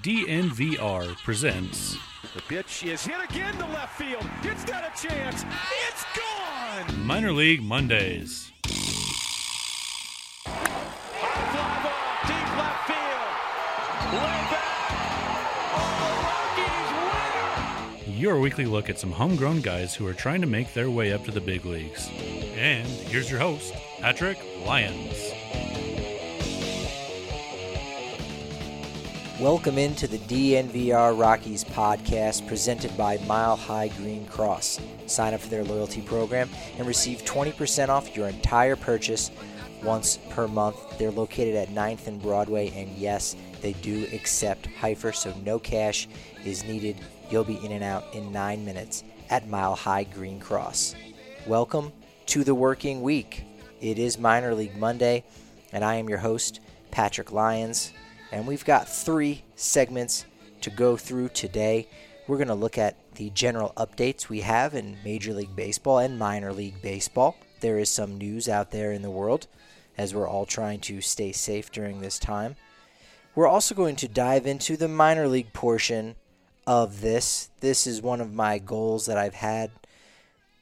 DNVR presents. The pitch is hit again to left field. It's got a chance. It's gone. Minor League Mondays. Your weekly look at some homegrown guys who are trying to make their way up to the big leagues. And here's your host, Patrick Lyons. Welcome into the DNVR Rockies podcast presented by Mile High Green Cross. Sign up for their loyalty program and receive 20% off your entire purchase once per month. They're located at 9th and Broadway, and yes, they do accept Hyper, so no cash is needed. You'll be in and out in 9 minutes at Mile High Green Cross. Welcome to the working week. It is Minor League Monday, and I am your host, Patrick Lyons. And we've got 3 segments to go through today. We're going to look at the general updates we have in Major League Baseball and Minor League Baseball. There is some news out there in the world, as we're all trying to stay safe during this time. We're also going to dive into the minor league portion of this. This is one of my goals that I've had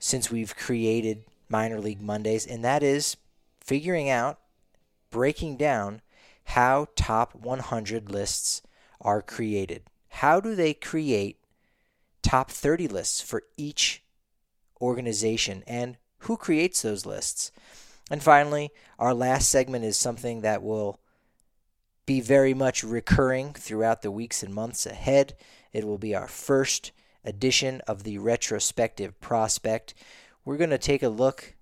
since we've created Minor League Mondays, and that is figuring out, breaking down how top 100 lists are created. How do they create top 30 lists for each organization, and who creates those lists? And finally, our last segment is something that will be very much recurring throughout the weeks and months ahead. It will be our first edition of the Retrospective Prospect. We're going to take a look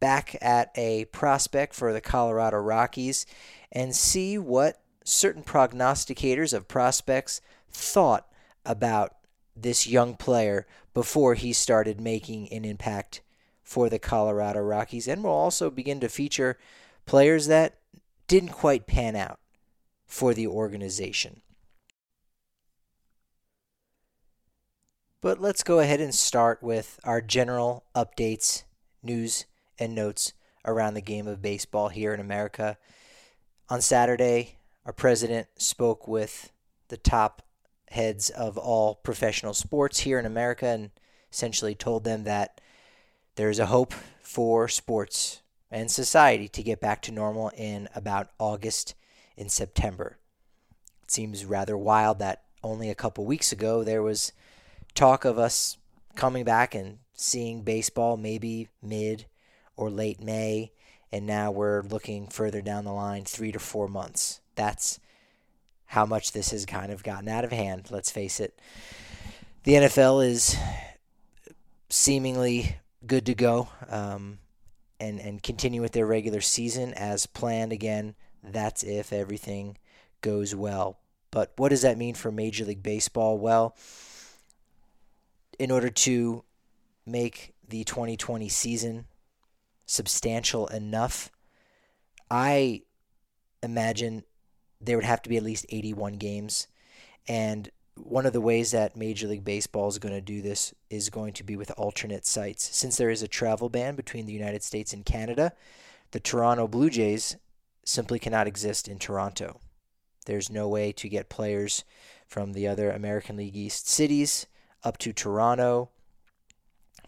back at a prospect for the Colorado Rockies and see what certain prognosticators of prospects thought about this young player before he started making an impact for the Colorado Rockies. And we'll also begin to feature players that didn't quite pan out for the organization. But let's go ahead and start with our general updates, news, and notes around the game of baseball here in America. On Saturday, our president spoke with the top heads of all professional sports here in America and essentially told them that there's a hope for sports and society to get back to normal in about August and September. It seems rather wild that only a couple weeks ago there was talk of us coming back and seeing baseball maybe mid or late May, and now we're looking further down the line, 3 to 4 months. That's how much this has kind of gotten out of hand, let's face it. The NFL is seemingly good to go and continue with their regular season as planned. Again, that's if everything goes well. But what does that mean for Major League Baseball? Well, in order to make the 2020 season substantial enough, I imagine there would have to be at least 81 games. And one of the ways that Major League Baseball is going to do this is going to be with alternate sites. Since there is a travel ban between the United States and Canada, the Toronto Blue Jays simply cannot exist in Toronto. There's no way to get players from the other American League East cities up to Toronto,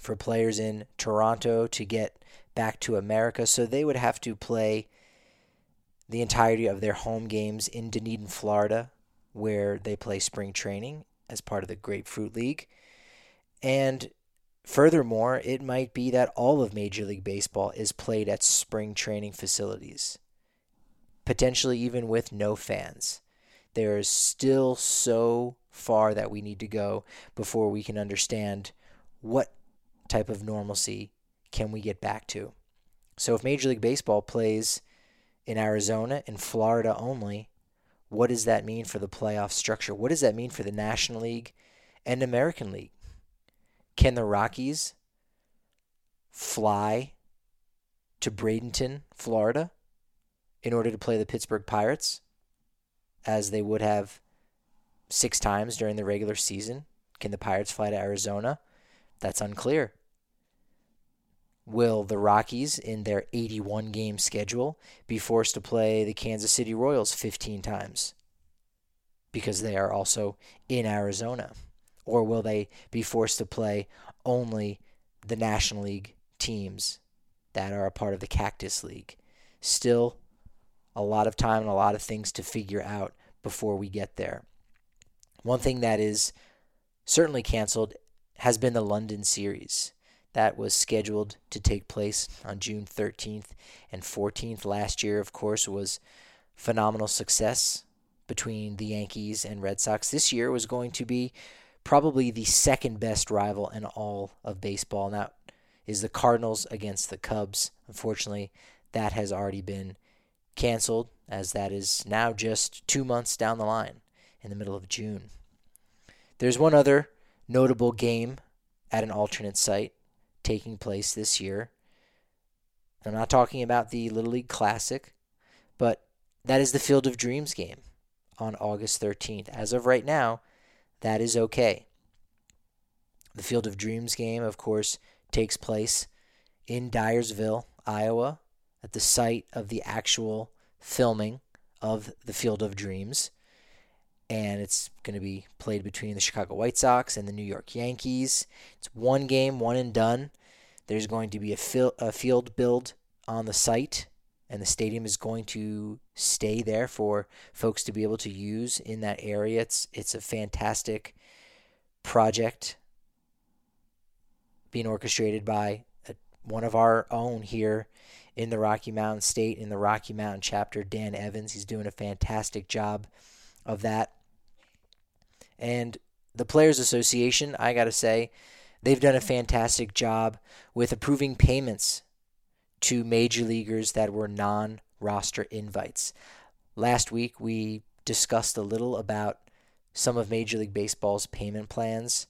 for players in Toronto to get back to America. So they would have to play the entirety of their home games in Dunedin, Florida, where they play spring training as part of the Grapefruit League. And furthermore, it might be that all of Major League Baseball is played at spring training facilities, potentially even with no fans. There is still so far that we need to go before we can understand what type of normalcy can we get back to. So if Major League Baseball plays in Arizona and Florida only, what does that mean for the playoff structure? What does that mean for the National League and American League? Can the Rockies fly to Bradenton, Florida, in order to play the Pittsburgh Pirates, as they would have 6 times during the regular season? Can the Pirates fly to Arizona? That's unclear. Will the Rockies, in their 81-game schedule, be forced to play the Kansas City Royals 15 times? because they are also in Arizona? Or will they be forced to play only the National League teams that are a part of the Cactus League? Still, a lot of time and a lot of things to figure out before we get there. One thing that is certainly canceled has been the London series that was scheduled to take place on June 13th and 14th. Last year, of course, was phenomenal success between the Yankees and Red Sox. This year was going to be probably the second best rival in all of baseball, and that is the Cardinals against the Cubs. Unfortunately, that has already been canceled, as that is now just 2 months down the line in the middle of June. There's one other notable game at an alternate site taking place this year. I'm not talking about the Little League Classic, but that is the Field of Dreams game on August 13th. As of right now, that is okay. The Field of Dreams game, of course, takes place in Dyersville, Iowa, at the site of the actual filming of the Field of Dreams. And it's going to be played between the Chicago White Sox and the New York Yankees. It's one game, one and done. There's going to be a field build on the site, and the stadium is going to stay there for folks to be able to use in that area. It's a fantastic project being orchestrated by one of our own here in the Rocky Mountain State, in the Rocky Mountain chapter, Dan Evans. He's doing a fantastic job of that. And the Players Association, I got to say, they've done a fantastic job with approving payments to major leaguers that were non-roster invites. Last week, we discussed a little about some of Major League Baseball's payment plans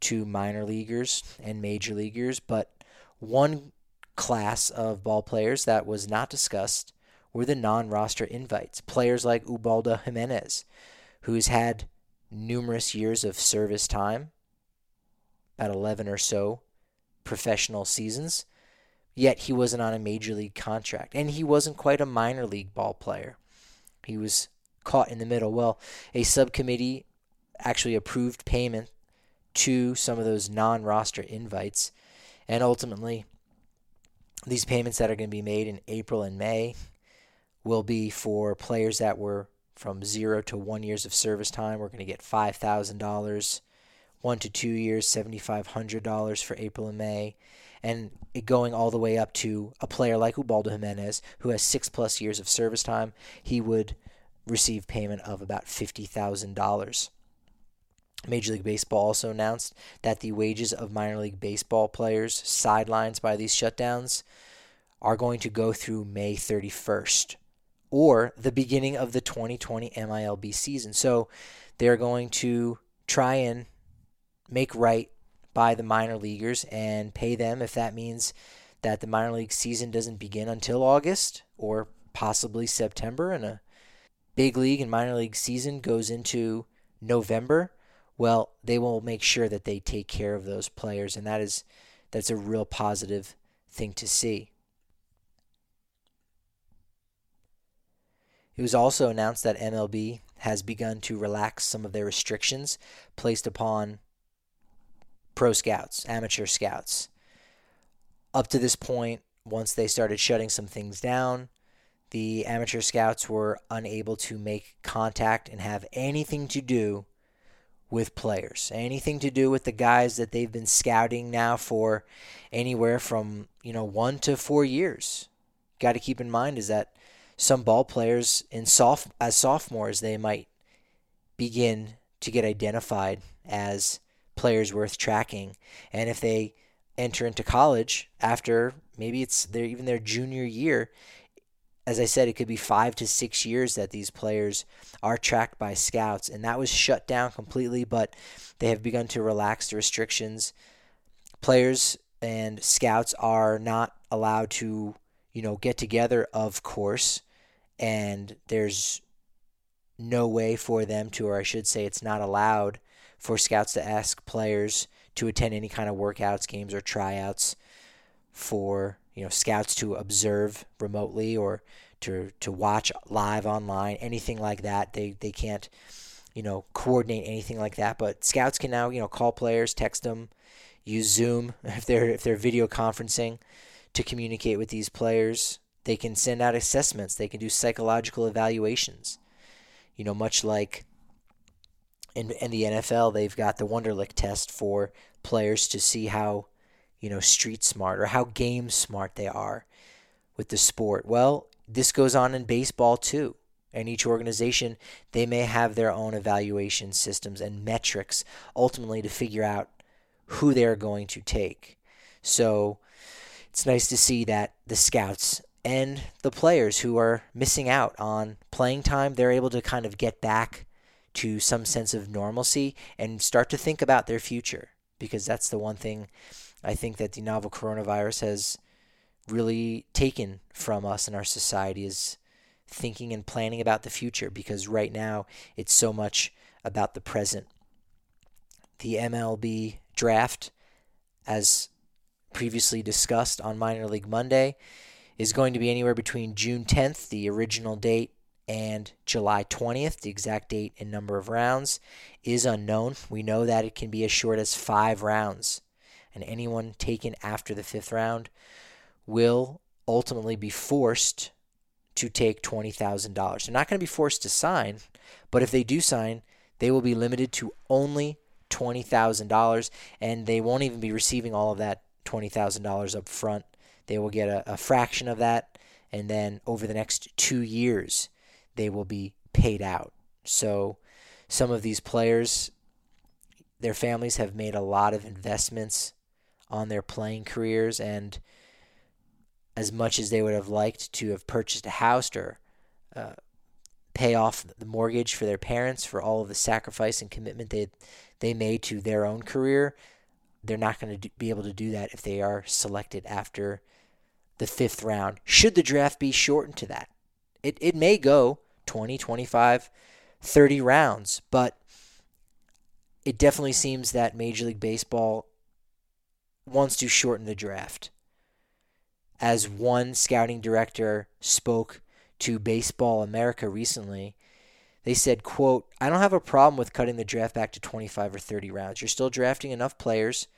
to minor leaguers and major leaguers, but one class of ball players that was not discussed were the non-roster invites. Players like Ubaldo Jimenez, who's had numerous years of service time, about 11 or so professional seasons, yet he wasn't on a major league contract, and he wasn't quite a minor league ball player. He was caught in the middle. Well, a subcommittee actually approved payment to some of those non-roster invites, and ultimately these payments that are going to be made in April and May will be for players that were from 0 to 1 years of service time. We're going to get $5,000, 1 to 2 years, $7,500 for April and May, and going all the way up to a player like Ubaldo Jimenez, who has 6+ years of service time. He would receive payment of about $50,000. Major League Baseball also announced that the wages of minor league baseball players sidelined by these shutdowns are going to go through May 31st or the beginning of the 2020 MLB season. So they're going to try and make right by the minor leaguers and pay them, if that means that the minor league season doesn't begin until August or possibly September and a big league and minor league season goes into November. Well, they will make sure that they take care of those players, and that's a real positive thing to see. It was also announced that MLB has begun to relax some of their restrictions placed upon pro scouts, amateur scouts. Up to this point, once they started shutting some things down, the amateur scouts were unable to make contact and have anything to do with players, anything to do with the guys that they've been scouting now for anywhere from 1 to 4 years. Got to keep in mind is that some ball players as sophomores, they might begin to get identified as players worth tracking, and if they enter into college after maybe it's their junior year, as I said, it could be 5 to 6 years that these players are tracked by scouts, and that was shut down completely, but they have begun to relax the restrictions. Players and scouts are not allowed to, get together, of course, and there's no way for them to, or I should say it's not allowed for scouts to ask players to attend any kind of workouts, games, or tryouts for scouts to observe remotely or to watch live online, anything like that. They can't you know, coordinate anything like that. But scouts can now, you know, call players, text them, use Zoom if they're video conferencing to communicate with these players. They can send out assessments. They can do psychological evaluations. You know, much like in the NFL, they've got the Wonderlic test for players to see how, you know, street smart or how game smart they are with the sport. Well, this goes on in baseball too. And each organization, they may have their own evaluation systems and metrics ultimately to figure out who they're going to take. So it's nice to see that the scouts and the players who are missing out on playing time, they're able to kind of get back to some sense of normalcy and start to think about their future, because that's the one thing I think that the novel coronavirus has really taken from us in our society is thinking and planning about the future, because right now it's so much about the present. The MLB draft, as previously discussed on Minor League Monday, is going to be anywhere between June 10th, the original date, and July 20th. The exact date and number of rounds is unknown. We know that it can be as short as 5 rounds, and anyone taken after the 5th round will ultimately be forced to take $20,000. They're not going to be forced to sign, but if they do sign, they will be limited to only $20,000, and they won't even be receiving all of that $20,000 up front. They will get a fraction of that, and then over the next 2 years, they will be paid out. So some of these players, their families have made a lot of investments on their playing careers, and as much as they would have liked to have purchased a house or pay off the mortgage for their parents for all of the sacrifice and commitment they made to their own career, they're not going to be able to do that if they are selected after the 5th round, should the draft be shortened to that. It may go 20, 25, 30 rounds, but it definitely seems that Major League Baseball wants to shorten the draft. As one scouting director spoke to Baseball America recently, they said, quote, "I don't have a problem with cutting the draft back to 25 or 30 rounds. You're still drafting enough players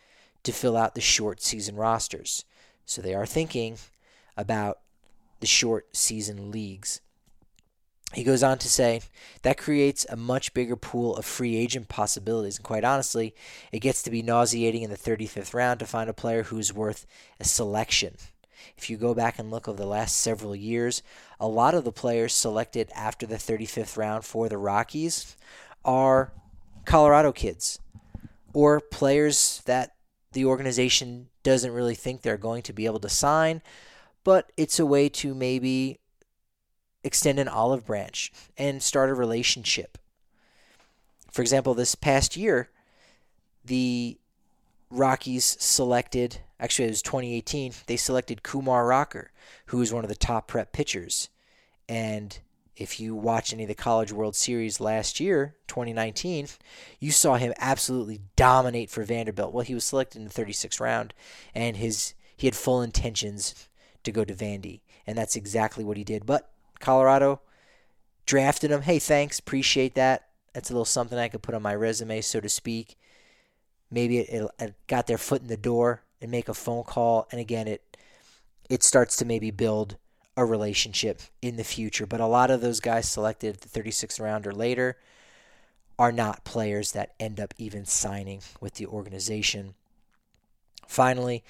to fill out the short season rosters." So they are thinking about the short season leagues. He goes on to say, "That creates a much bigger pool of free agent possibilities, and quite honestly, it gets to be nauseating in the 35th round to find a player who's worth a selection. If you go back and look over the last several years, a lot of the players selected after the 35th round for the Rockies are Colorado kids or players that the organization doesn't really think they're going to be able to sign, but it's a way to maybe extend an olive branch and start a relationship. For example, this past year, the Rockies selected, actually it was 2018, they selected Kumar Rocker, who is one of the top prep pitchers. And if you watch any of the College World Series last year, 2019, you saw him absolutely dominate for Vanderbilt. Well, he was selected in the 36th round, and he had full intentions to go to Vandy, and that's exactly what he did. But Colorado drafted him. Hey, thanks, appreciate that. That's a little something I could put on my resume, so to speak. Maybe it got their foot in the door and make a phone call. And again, it starts to maybe build a relationship in the future. But a lot of those guys selected the 36th round or later are not players that end up even signing with the organization. Finally,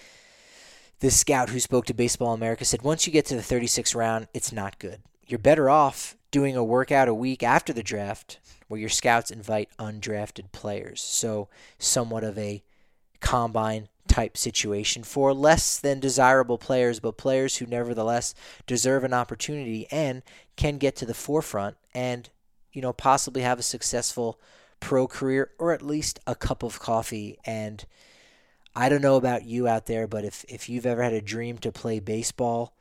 this scout who spoke to Baseball America said, once you get to the 36th round, it's not good. You're better off doing a workout a week after the draft where your scouts invite undrafted players. So somewhat of a combine type situation for less than desirable players, but players who nevertheless deserve an opportunity and can get to the forefront and, you know, possibly have a successful pro career or at least a cup of coffee. And I don't know about you out there, but if you've ever had a dream to play baseball,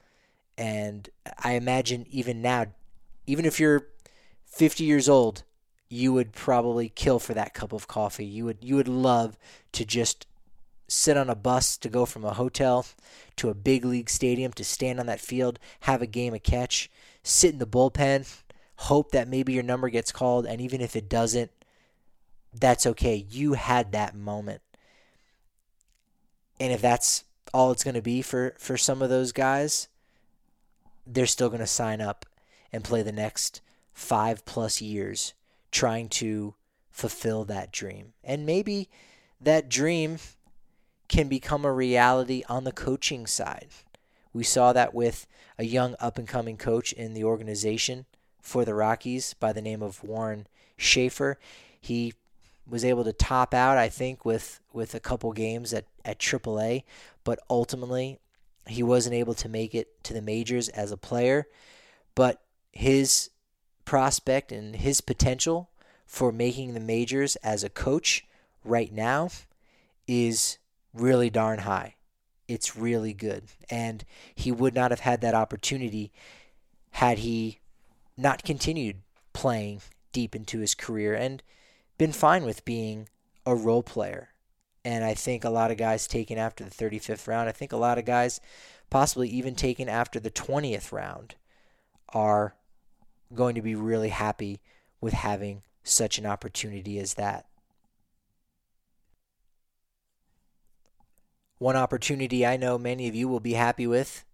and I imagine even now, even if you're 50 years old, you would probably kill for that cup of coffee. You would love to just sit on a bus to go from a hotel to a big league stadium to stand on that field, have a game of catch, sit in the bullpen, hope that maybe your number gets called, and even if it doesn't, that's okay. You had that moment. And if that's all it's going to be for some of those guys, they're still going to sign up and play the next 5+ years trying to fulfill that dream. And maybe that dream can become a reality on the coaching side. We saw that with a young up-and-coming coach in the organization for the Rockies by the name of Warren Schaefer. He was able to top out, I think, with a couple games at AAA, but ultimately he wasn't able to make it to the majors as a player. But his prospect and his potential for making the majors as a coach right now is really darn high. It's really good. And he would not have had that opportunity had he not continued playing deep into his career and been fine with being a role player. And I think a lot of guys taken after the 35th round, I think a lot of guys possibly even taken after the 20th round are going to be really happy with having such an opportunity as that. One opportunity I know many of you will be happy with,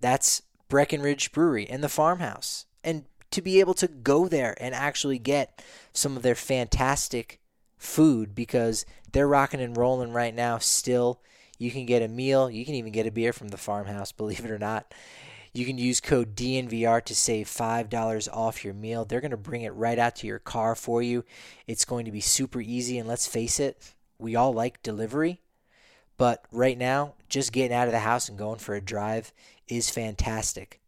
that's Breckenridge Brewery and the farmhouse. And to be able to go there and actually get some of their fantastic food, because they're rocking and rolling right now still. You can get a meal. You can even get a beer from the farmhouse, believe it or not. You can use code DNVR to save $5 off your meal. They're going to bring it right out to your car for you. It's going to be super easy, and let's face it, we all like delivery. But right now, just getting out of the house and going for a drive is fantastic.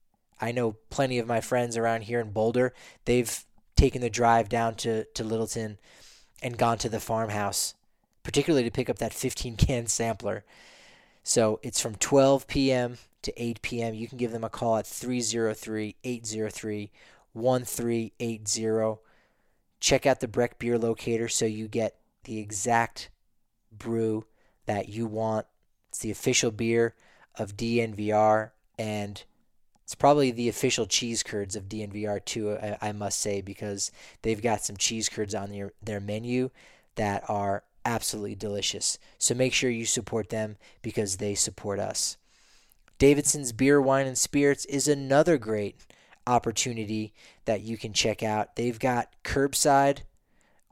I know plenty of my friends around here in Boulder, they've taken the drive down to Littleton and gone to the farmhouse, particularly to pick up that 15-can sampler. So it's from 12 p.m. to 8 p.m. You can give them a call at 303-803-1380. Check out the Breck Beer Locator so you get the exact brew that you want. It's the official beer of DNVR, and it's probably the official cheese curds of DNVR too, I must say, because they've got some cheese curds on their menu that are absolutely delicious. So make sure you support them because they support us. Davidson's Beer, Wine, and Spirits is another great opportunity that you can check out. They've got curbside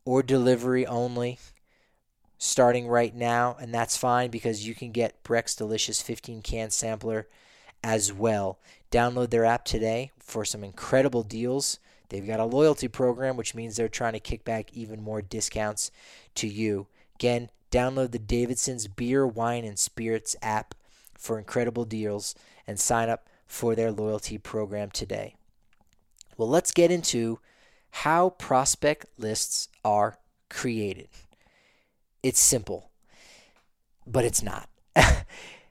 or delivery only starting right now, and that's fine because you can get Breck's delicious 15-can sampler as well. Download their app today for some incredible deals. They've got a loyalty program, which means they're trying to kick back even more discounts to you. Again, download the Davidson's Beer, Wine, and Spirits app for incredible deals and sign up for their loyalty program today. Well, let's get into how prospect lists are created. It's simple, but it's not.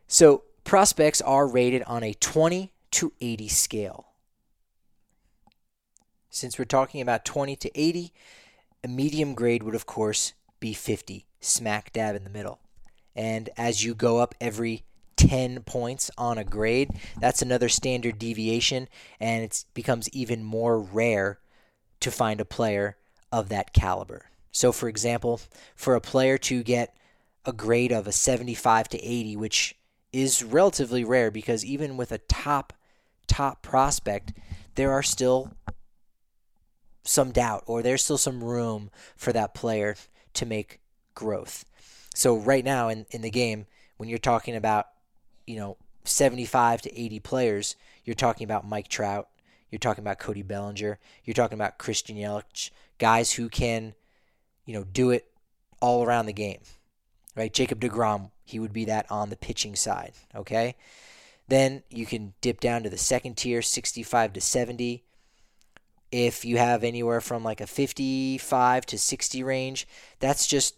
So prospects are rated on a 20 to 80 scale. Since we're talking about 20 to 80, a medium grade would, of course, be 50, smack dab in the middle. And as you go up every 10 points on a grade, that's another standard deviation, and it becomes even more rare to find a player of that caliber. So, for example, for a player to get a grade of a 75 to 80, which is relatively rare because even with a top prospect, there are still some doubt, or there's still some room for that player to make growth. So right now in the game, when you're talking about, 75 to 80 players, you're talking about Mike Trout, you're talking about Cody Bellinger, you're talking about Christian Yelich, guys who can do it all around the game, right? Jacob DeGrom, he would be that on the pitching side, okay? Then you can dip down to the second tier, 65 to 70. If you have anywhere from like a 55 to 60 range, that's just,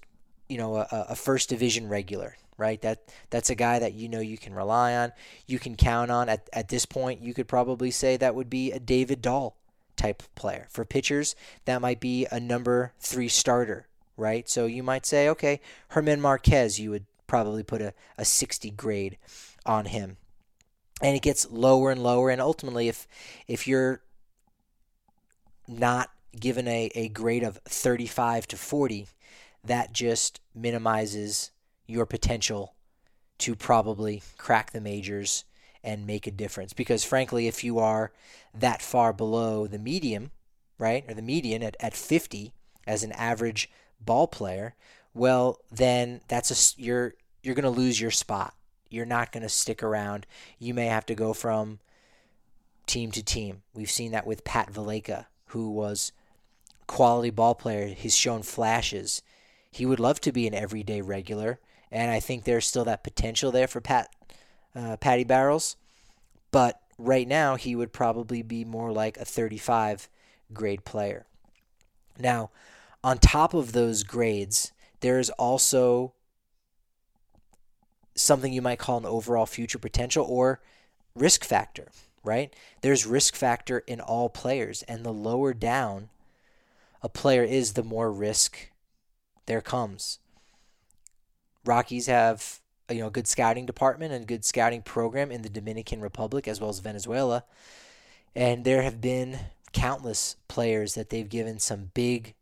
a first division regular, right? That's a guy that you can rely on, you can count on. At this point, you could probably say that would be a David Dahl type of player. For pitchers, that might be a number 3 starter, right? So you might say, okay, German Marquez, you would probably put a 60 grade on him. And it gets lower and lower, and ultimately if you're not given a grade of 35 to 40, that just minimizes your potential to probably crack the majors and make a difference. Because frankly, if you are that far below the medium, right, or the median at 50 as an average ball player, well, then that's you're going to lose your spot. You're not going to stick around. You may have to go from team to team. We've seen that with Pat Valeka, who was quality ball player. He's shown flashes. He would love to be an everyday regular, and I think there's still that potential there for Patty Barrels. But right now, he would probably be more like a 35 grade player. Now, on top of those grades, there is also something you might call an overall future potential or risk factor, right? There's risk factor in all players, and the lower down a player is, the more risk there comes. Rockies have a good scouting department and good scouting program in the Dominican Republic as well as Venezuela, and there have been countless players that they've given some big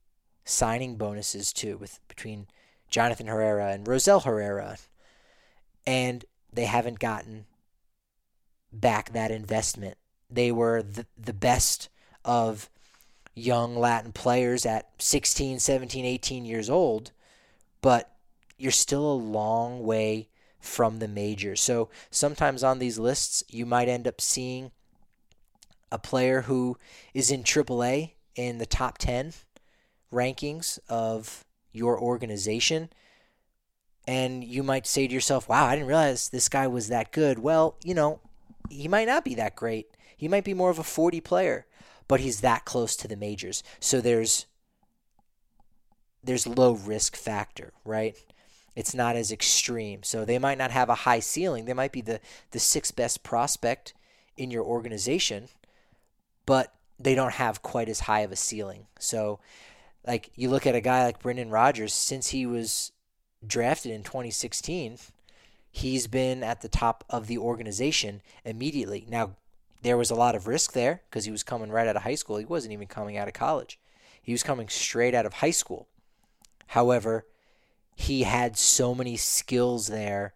signing bonuses to, between Jonathan Herrera and Rosel Herrera, and they haven't gotten back that investment. They were the best of young Latin players at 16, 17, 18 years old, but you're still a long way from the majors. So sometimes on these lists, you might end up seeing a player who is in AAA in the top 10 rankings of your organization, and you might say to yourself, wow, I didn't realize this guy was that good. Well, he might not be that great. He might be more of a 40 player, but he's that close to the majors. So there's low risk factor, right? It's not as extreme. So they might not have a high ceiling. They might be the sixth best prospect in your organization, but they don't have quite as high of a ceiling. So like you look at a guy like Brendan Rodgers, since he was drafted in 2016, he's been at the top of the organization immediately. Now, there was a lot of risk there because he was coming right out of high school. He wasn't even coming out of college. He was coming straight out of high school. However, he had so many skills there,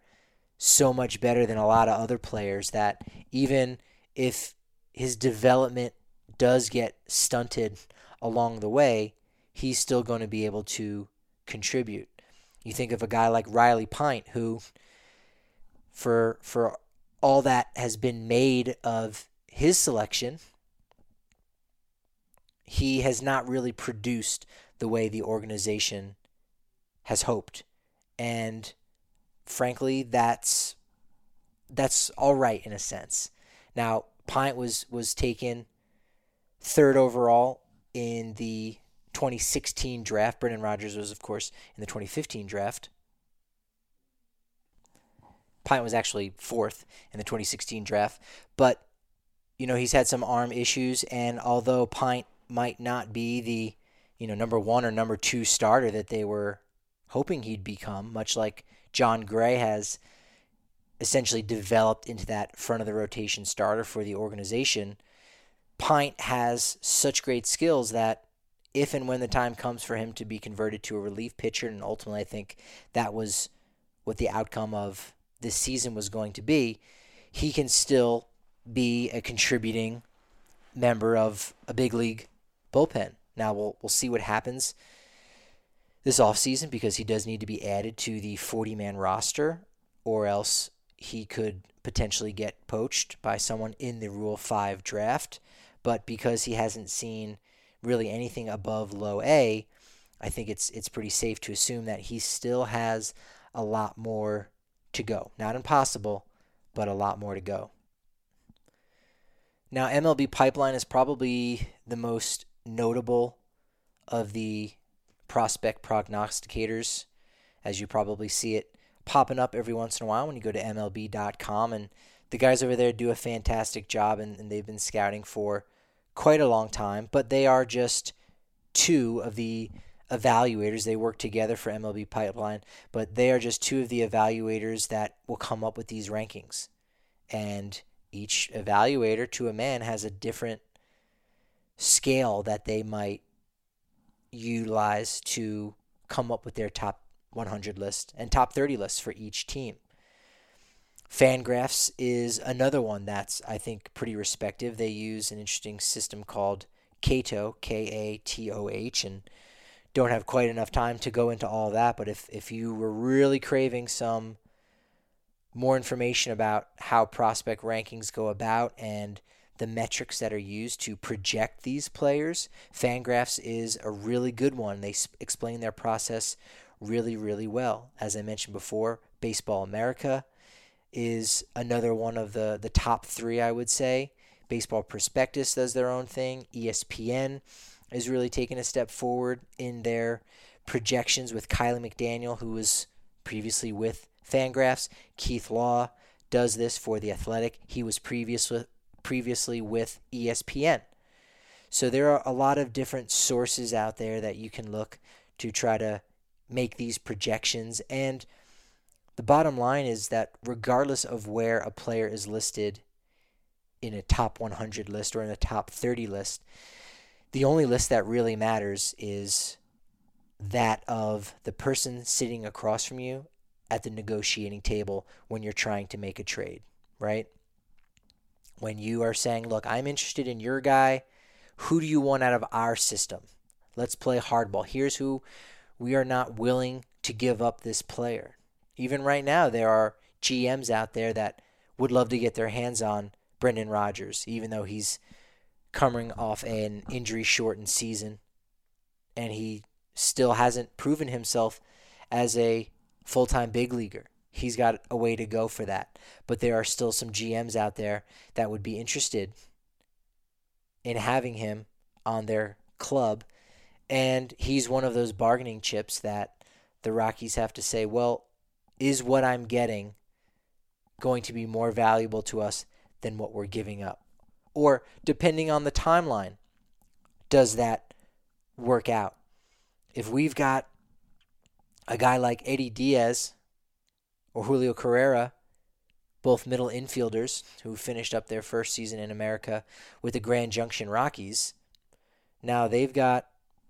so much better than a lot of other players, that even if his development does get stunted along the way, he's still going to be able to contribute. You think of a guy like Riley Pint, who for all that has been made of his selection, he has not really produced the way the organization has hoped. And frankly, that's all right in a sense. Now, Pint was taken third overall in the 2016 draft. Brendan Rodgers was, of course, in the 2015 draft. Pint was actually fourth in the 2016 draft. But, he's had some arm issues, and although Pint might not be the, number one or number two starter that they were hoping he'd become, much like John Gray has essentially developed into that front-of-the-rotation starter for the organization, Pint has such great skills that if and when the time comes for him to be converted to a relief pitcher, and ultimately I think that was what the outcome of this season was going to be, he can still be a contributing member of a big league bullpen. Now we'll see what happens this offseason, because he does need to be added to the 40-man roster, or else he could potentially get poached by someone in the Rule 5 draft. But because he hasn't seen really anything above low A, I think it's pretty safe to assume that he still has a lot more to go. Not impossible, but a lot more to go. Now, MLB Pipeline is probably the most notable of the prospect prognosticators, as you probably see it popping up every once in a while when you go to MLB.com. And the guys over there do a fantastic job, and they've been scouting for quite a long time, but they are just two of the evaluators. They work together for MLB Pipeline, but they are just two of the evaluators that will come up with these rankings. And each evaluator, to a man, has a different scale that they might utilize to come up with their top 100 list and top 30 lists for each team. Fangraphs is another one that's, I think, pretty respective. They use an interesting system called Kato, K-A-T-O-H, and don't have quite enough time to go into all that, but if you were really craving some more information about how prospect rankings go about and the metrics that are used to project these players, Fangraphs is a really good one. They explain their process really, really well. As I mentioned before, Baseball America is another one of the top three, I would say. Baseball Prospectus does their own thing. ESPN is really taking a step forward in their projections with Kylie McDaniel, who was previously with Fangraphs. Keith Law does this for The Athletic. He was previously with ESPN. So there are a lot of different sources out there that you can look to try to make these projections. And the bottom line is that regardless of where a player is listed in a top 100 list or in a top 30 list, the only list that really matters is that of the person sitting across from you at the negotiating table when you're trying to make a trade, right? When you are saying, look, I'm interested in your guy. Who do you want out of our system? Let's play hardball. Here's who we are not willing to give up this player. Even right now, there are GMs out there that would love to get their hands on Brendan Rodgers, even though he's coming off an injury-shortened season, and he still hasn't proven himself as a full-time big leaguer. He's got a way to go for that. But there are still some GMs out there that would be interested in having him on their club, and he's one of those bargaining chips that the Rockies have to say, well, is what I'm getting going to be more valuable to us than what we're giving up? Or, depending on the timeline, does that work out? If we've got a guy like Eddie Diaz or Julio Carrera, both middle infielders who finished up their first season in America with the Grand Junction Rockies, now they've got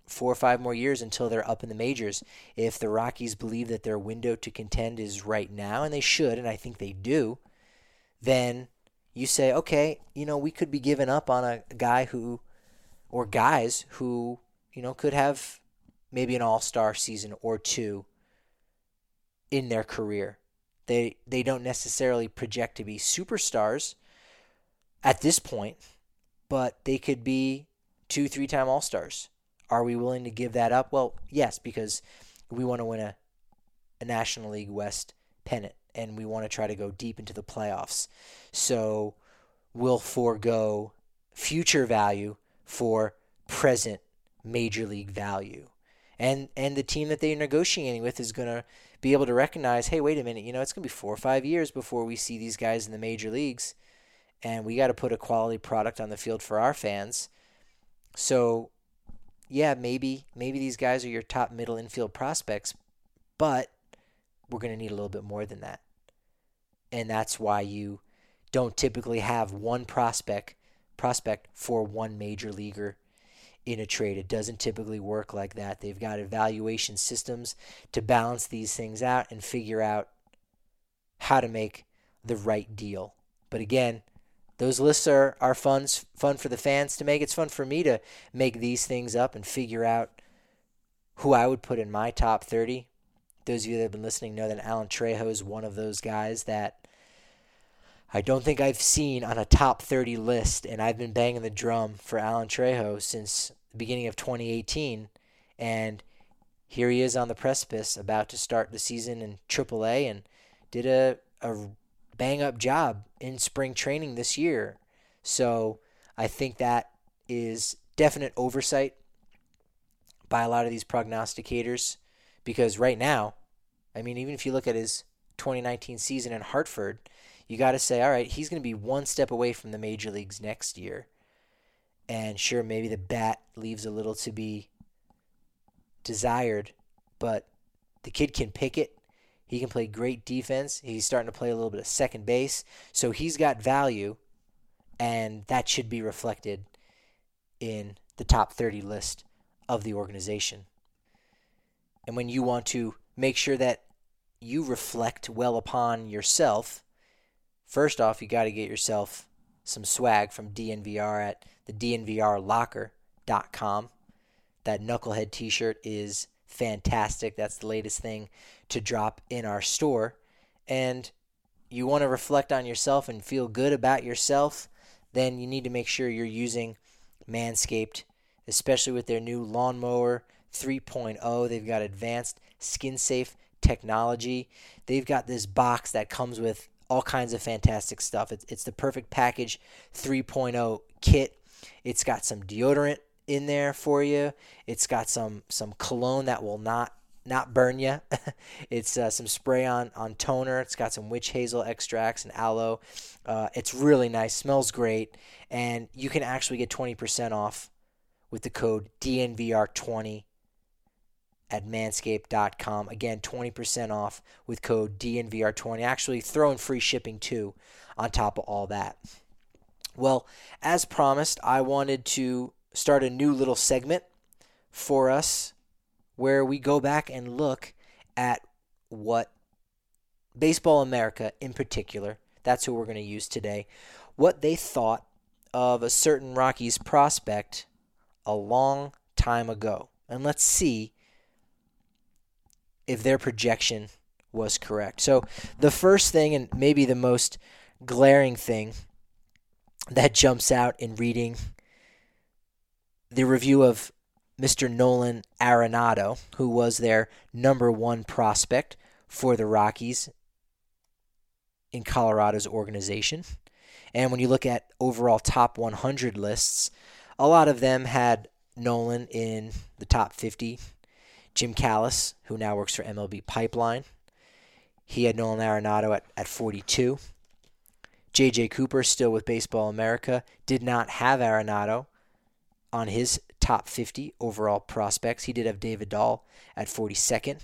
4 or 5 more years until they're up in the majors. If the Rockies believe that their window to contend is right now, and they should, and I think they do, then you say, okay, you know, we could be giving up on a guy who, or guys who, you know, could have maybe an all-star season or two in their career. They don't necessarily project to be superstars at this point, but they could be 2-3-time all-stars. Are we willing to give that up? Well, yes, because we want to win a National League West pennant, and we want to try to go deep into the playoffs. So we'll forego future value for present major league value. And the team that they're negotiating with is going to be able to recognize, hey, wait a minute, you know, it's going to be 4 or 5 years before we see these guys in the major leagues, and we got to put a quality product on the field for our fans. So, yeah, maybe these guys are your top middle infield prospects, but we're going to need a little bit more than that. And that's why you don't typically have one prospect for one major leaguer in a trade. It doesn't typically work like that. They've got evaluation systems to balance these things out and figure out how to make the right deal. But again, those lists are fun for the fans to make. It's fun for me to make these things up and figure out who I would put in my top 30. Those of you that have been listening know that Alan Trejo is one of those guys that I don't think I've seen on a top 30 list, and I've been banging the drum for Alan Trejo since the beginning of 2018, and here he is on the precipice, about to start the season in AAA, and did a bang-up job in spring training this year. So I think that is definite oversight by a lot of these prognosticators, because right now, I mean, even if you look at his 2019 season in Hartford, you got to say, all right, he's going to be one step away from the major leagues next year. And sure, maybe the bat leaves a little to be desired, but the kid can pick it. He can play great defense. He's starting to play a little bit of second base. So he's got value, and that should be reflected in the top 30 list of the organization. And when you want to make sure that you reflect well upon yourself, first off, you got to get yourself some swag from DNVR at the DNVRlocker.com. That knucklehead t-shirt is fantastic. That's the latest thing to drop in our store. And you want to reflect on yourself and feel good about yourself, then you need to make sure you're using Manscaped, especially with their new lawnmower 3.0. They've got advanced skin-safe technology. They've got this box that comes with all kinds of fantastic stuff. It's the Perfect Package 3.0 kit. It's got some deodorant in there for you. It's got some cologne that will not burn you. It's some spray on toner. It's got some witch hazel extracts and aloe. It's really nice. Smells great. And you can actually get 20% off with the code DNVR20 at manscaped.com. Again, 20% off with code DNVR20. Actually, throw in free shipping too on top of all that. Well, as promised, I wanted to start a new little segment for us where we go back and look at what Baseball America in particular, that's who we're going to use today, what they thought of a certain Rockies prospect a long time ago. And let's see if their projection was correct. So the first thing, and maybe the most glaring thing that jumps out in reading the review of Mr. Nolan Arenado, who was their number one prospect for the Rockies in Colorado's organization. And when you look at overall top 100 lists, a lot of them had Nolan in the top 50. Jim Callis, who now works for MLB Pipeline, he had Nolan Arenado at 42. J.J. Cooper, still with Baseball America, did not have Arenado on his top 50 overall prospects. He did have David Dahl at 42nd.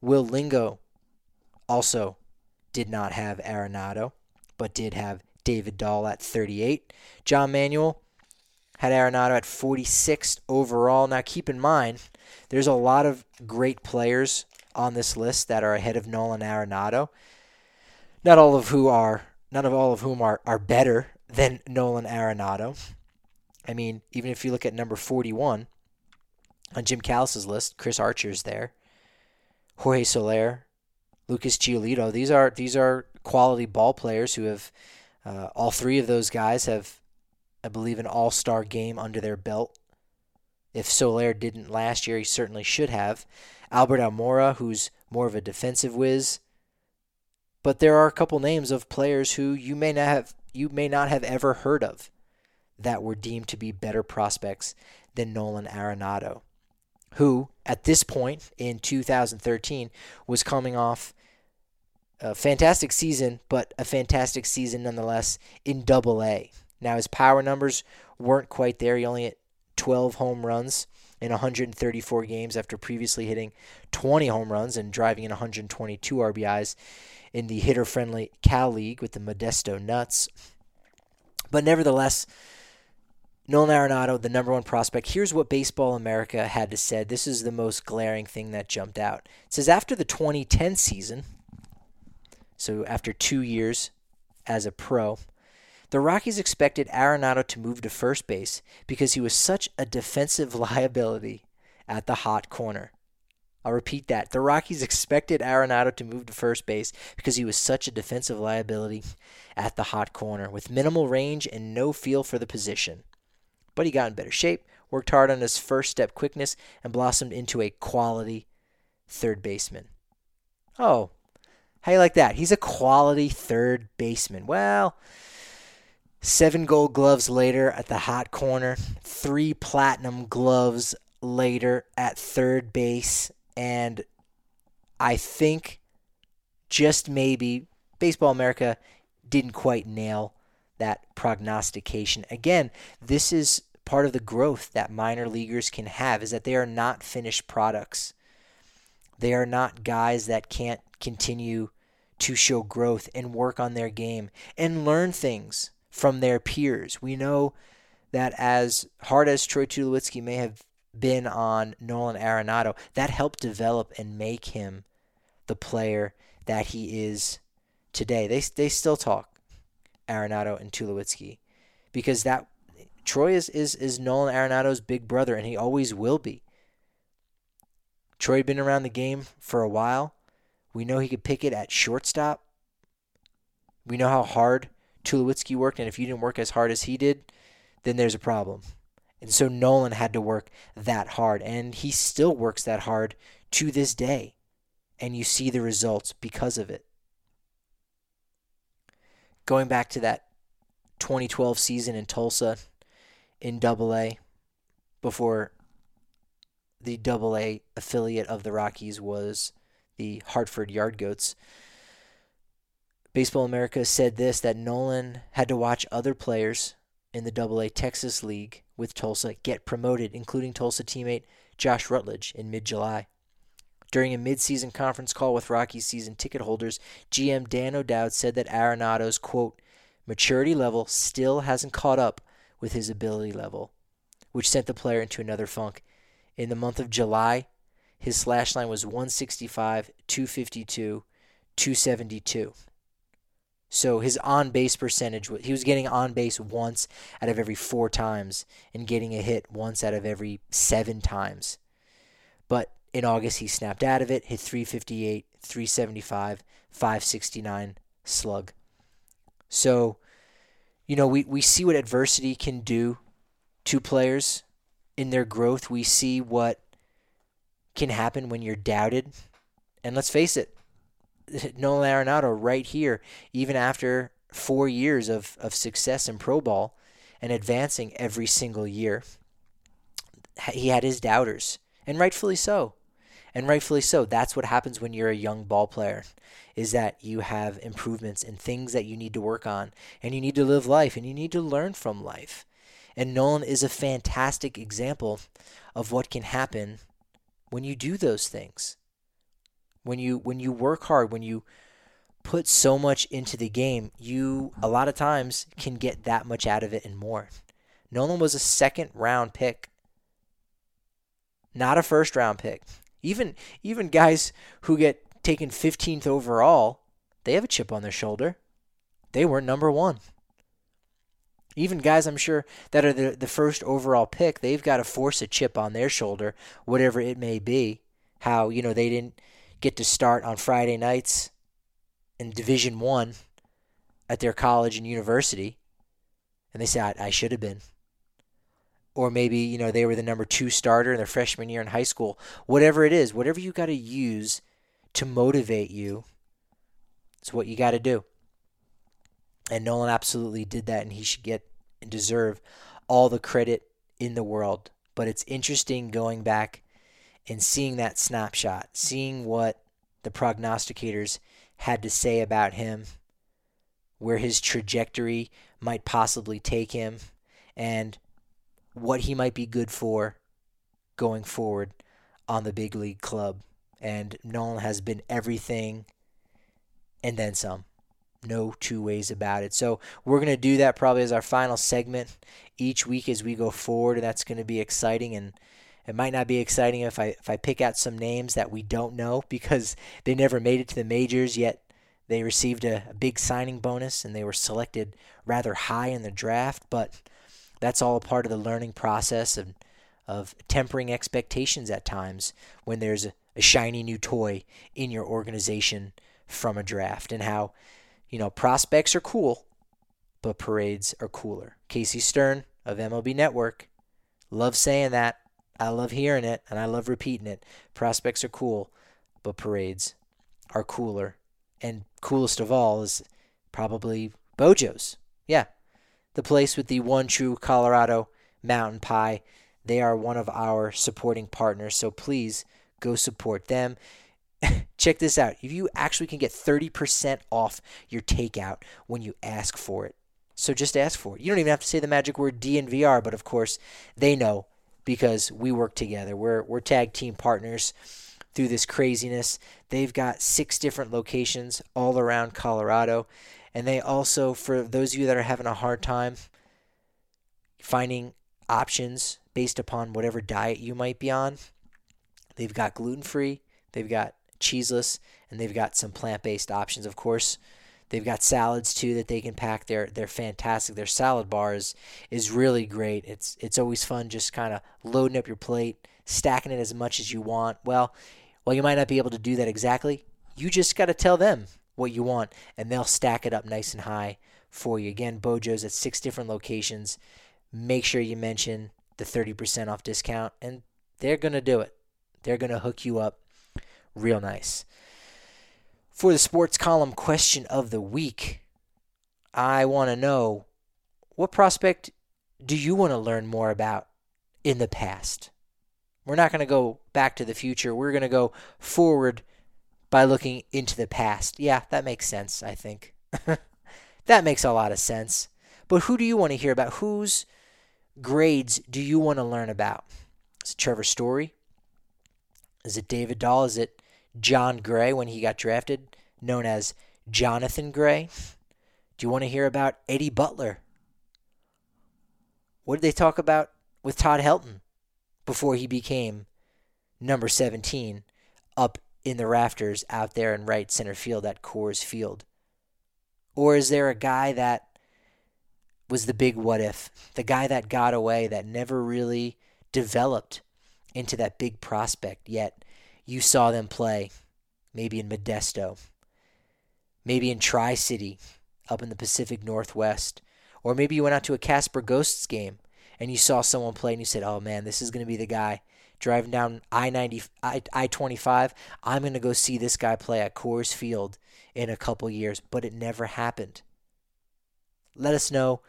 Will Lingo also did not have Arenado, but did have David Dahl at 38. John Manuel had Arenado at 46th overall. Now keep in mind, there's a lot of great players on this list that are ahead of Nolan Arenado. Not all of whom are better than Nolan Arenado. I mean, even if you look at number 41 on Jim Callis' list, Chris Archer's there, Jorge Soler, Lucas Giolito. These are quality ball players who have all three of those guys have, I believe, an all-star game under their belt. If Soler didn't last year, he certainly should have. Albert Almora, who's more of a defensive whiz. But there are a couple names of players who you may not have ever heard of that were deemed to be better prospects than Nolan Arenado, who at this point in 2013 was coming off a fantastic season, but a fantastic season nonetheless in Double A. Now his power numbers weren't quite there. He only hit 12 home runs in 134 games after previously hitting 20 home runs and driving in 122 RBIs in the hitter-friendly Cal League with the Modesto Nuts. But nevertheless, Nolan Arenado, the number one prospect. Here's what Baseball America had to say. This is the most glaring thing that jumped out. It says, after the 2010 season, so after 2 years as a pro, the Rockies expected Arenado to move to first base because he was such a defensive liability at the hot corner. I'll repeat that. The Rockies expected Arenado to move to first base because he was such a defensive liability at the hot corner with minimal range and no feel for the position. But he got in better shape, worked hard on his first step quickness, and blossomed into a quality third baseman. Oh, how you like that? He's a quality third baseman. Well, 7 gold gloves later at the hot corner, 3 platinum gloves later at third base, and I think just maybe Baseball America didn't quite nail that prognostication. Again, this is part of the growth that minor leaguers can have, is that they are not finished products. They are not guys that can't continue to show growth and work on their game and learn things from their peers. We know that as hard as Troy Tulowitzki may have been on Nolan Arenado, that helped develop and make him the player that he is today. They still talk Arenado and Tulowitzki because that Troy is Nolan Arenado's big brother, and he always will be. Troy had been around the game for a while. We know he could pick it at shortstop. We know how hard Tulowitzki worked, and if you didn't work as hard as he did, then there's a problem. And so Nolan had to work that hard, and he still works that hard to this day. And you see the results because of it. Going back to that 2012 season in Tulsa in AA, before the AA affiliate of the Rockies was the Hartford Yard Goats, Baseball America said this, that Nolan had to watch other players in the AA Texas League with Tulsa get promoted, including Tulsa teammate Josh Rutledge in mid-July. During a mid-season conference call with Rockies season ticket holders, GM Dan O'Dowd said that Arenado's, quote, maturity level still hasn't caught up with his ability level, which sent the player into another funk. In the month of July, his slash line was 165, 252, 272. So his on-base percentage, he was getting on base once out of every 4 times and getting a hit once out of every 7 times. But in August, he snapped out of it, hit 358, 375, 569 slug. So, you know, we see what adversity can do to players in their growth. We see what can happen when you're doubted. And let's face it, Nolan Arenado right here, even after 4 years of success in pro ball and advancing every single year, he had his doubters, and rightfully so. And rightfully so. That's what happens when you're a young ball player, is that you have improvements and things that you need to work on, and you need to live life, and you need to learn from life. And Nolan is a fantastic example of what can happen when you do those things. When you work hard, when you put so much into the game, you a lot of times can get that much out of it and more. Nolan was a second-round pick, not a first-round pick. Even guys who get taken 15th overall, they have a chip on their shoulder. They weren't number one. Even guys, I'm sure, that are the first overall pick, they've got to force a chip on their shoulder, whatever it may be, how, you know, they didn't get to start on Friday nights in Division I at their college and university, and they say, I should have been. Or maybe, you know, they were the number 2 starter in their freshman year in high school. Whatever it is, whatever you got to use to motivate you, it's what you got to do. And Nolan absolutely did that, and he should get and deserve all the credit in the world. But it's interesting going back and seeing that snapshot, seeing what the prognosticators had to say about him, where his trajectory might possibly take him, and what he might be good for going forward on the big league club. And Nolan has been everything and then some. No two ways about it. So we're going to do that probably as our final segment each week as we go forward, and that's going to be exciting. And it might not be exciting if I pick out some names that we don't know because they never made it to the majors, yet they received a big signing bonus and they were selected rather high in the draft. But that's all a part of the learning process of tempering expectations at times when there's a shiny new toy in your organization from a draft, and how, you know, prospects are cool, but parades are cooler. Casey Stern of MLB Network, love saying that. I love hearing it, and I love repeating it. Prospects are cool, but parades are cooler. And coolest of all is probably Bojo's. Yeah, the place with the one true Colorado mountain pie. They are one of our supporting partners, so please go support them. Check this out. If you actually can get 30% off your takeout when you ask for it. So just ask for it. You don't even have to say the magic word DNVR, but of course they know, because we work together. We're tag team partners through this craziness. They've got 6 different locations all around Colorado. And they also, for those of you that are having a hard time finding options based upon whatever diet you might be on. They've got gluten-free, they've got cheeseless, and they've got some plant-based options, of course. They've got salads, too, that they can pack. They're fantastic. Their salad bar is really great. It's always fun just kind of loading up your plate, stacking it as much as you want. Well, you might not be able to do that exactly. You just got to tell them what you want, and they'll stack it up nice and high for you. Again, Bojo's at 6 different locations. Make sure you mention the 30% off discount, and they're going to do it. They're going to hook you up real nice. For the sports column question of the week, I want to know, what prospect do you want to learn more about in the past? We're not going to go back to the future. We're going to go forward by looking into the past. Yeah, that makes sense, I think. That makes a lot of sense. But who do you want to hear about? Whose grades do you want to learn about? Is it Trevor Story? Is it David Dahl? Is it John Gray, when he got drafted, known as Jonathan Gray? Do you want to hear about Eddie Butler? What did they talk about with Todd Helton before he became number 17 up in the rafters out there in right center field at Coors Field? Or is there a guy that was the big what if, the guy that got away, that never really developed into that big prospect yet? You saw them play, maybe in Modesto, maybe in Tri-City, up in the Pacific Northwest, or maybe you went out to a Casper Ghosts game and you saw someone play and you said, oh man, this is going to be the guy driving down I-25. I'm going to go see this guy play at Coors Field in a couple years, but it never happened. Let us know.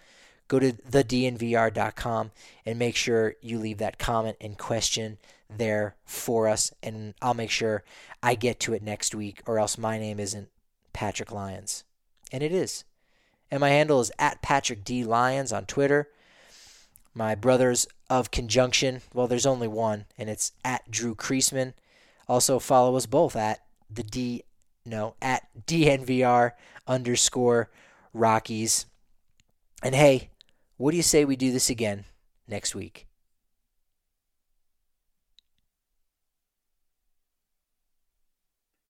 Go to thednvr.com and make sure you leave that comment and question there for us, and I'll make sure I get to it next week, or else my name isn't Patrick Lyons. And it is. And my handle is @PatrickDLyons on Twitter. My brothers of conjunction, well, there's only one, and it's @DrewKreisman. Also follow us both at DNVR_Rockies. And hey, what do you say we do this again next week?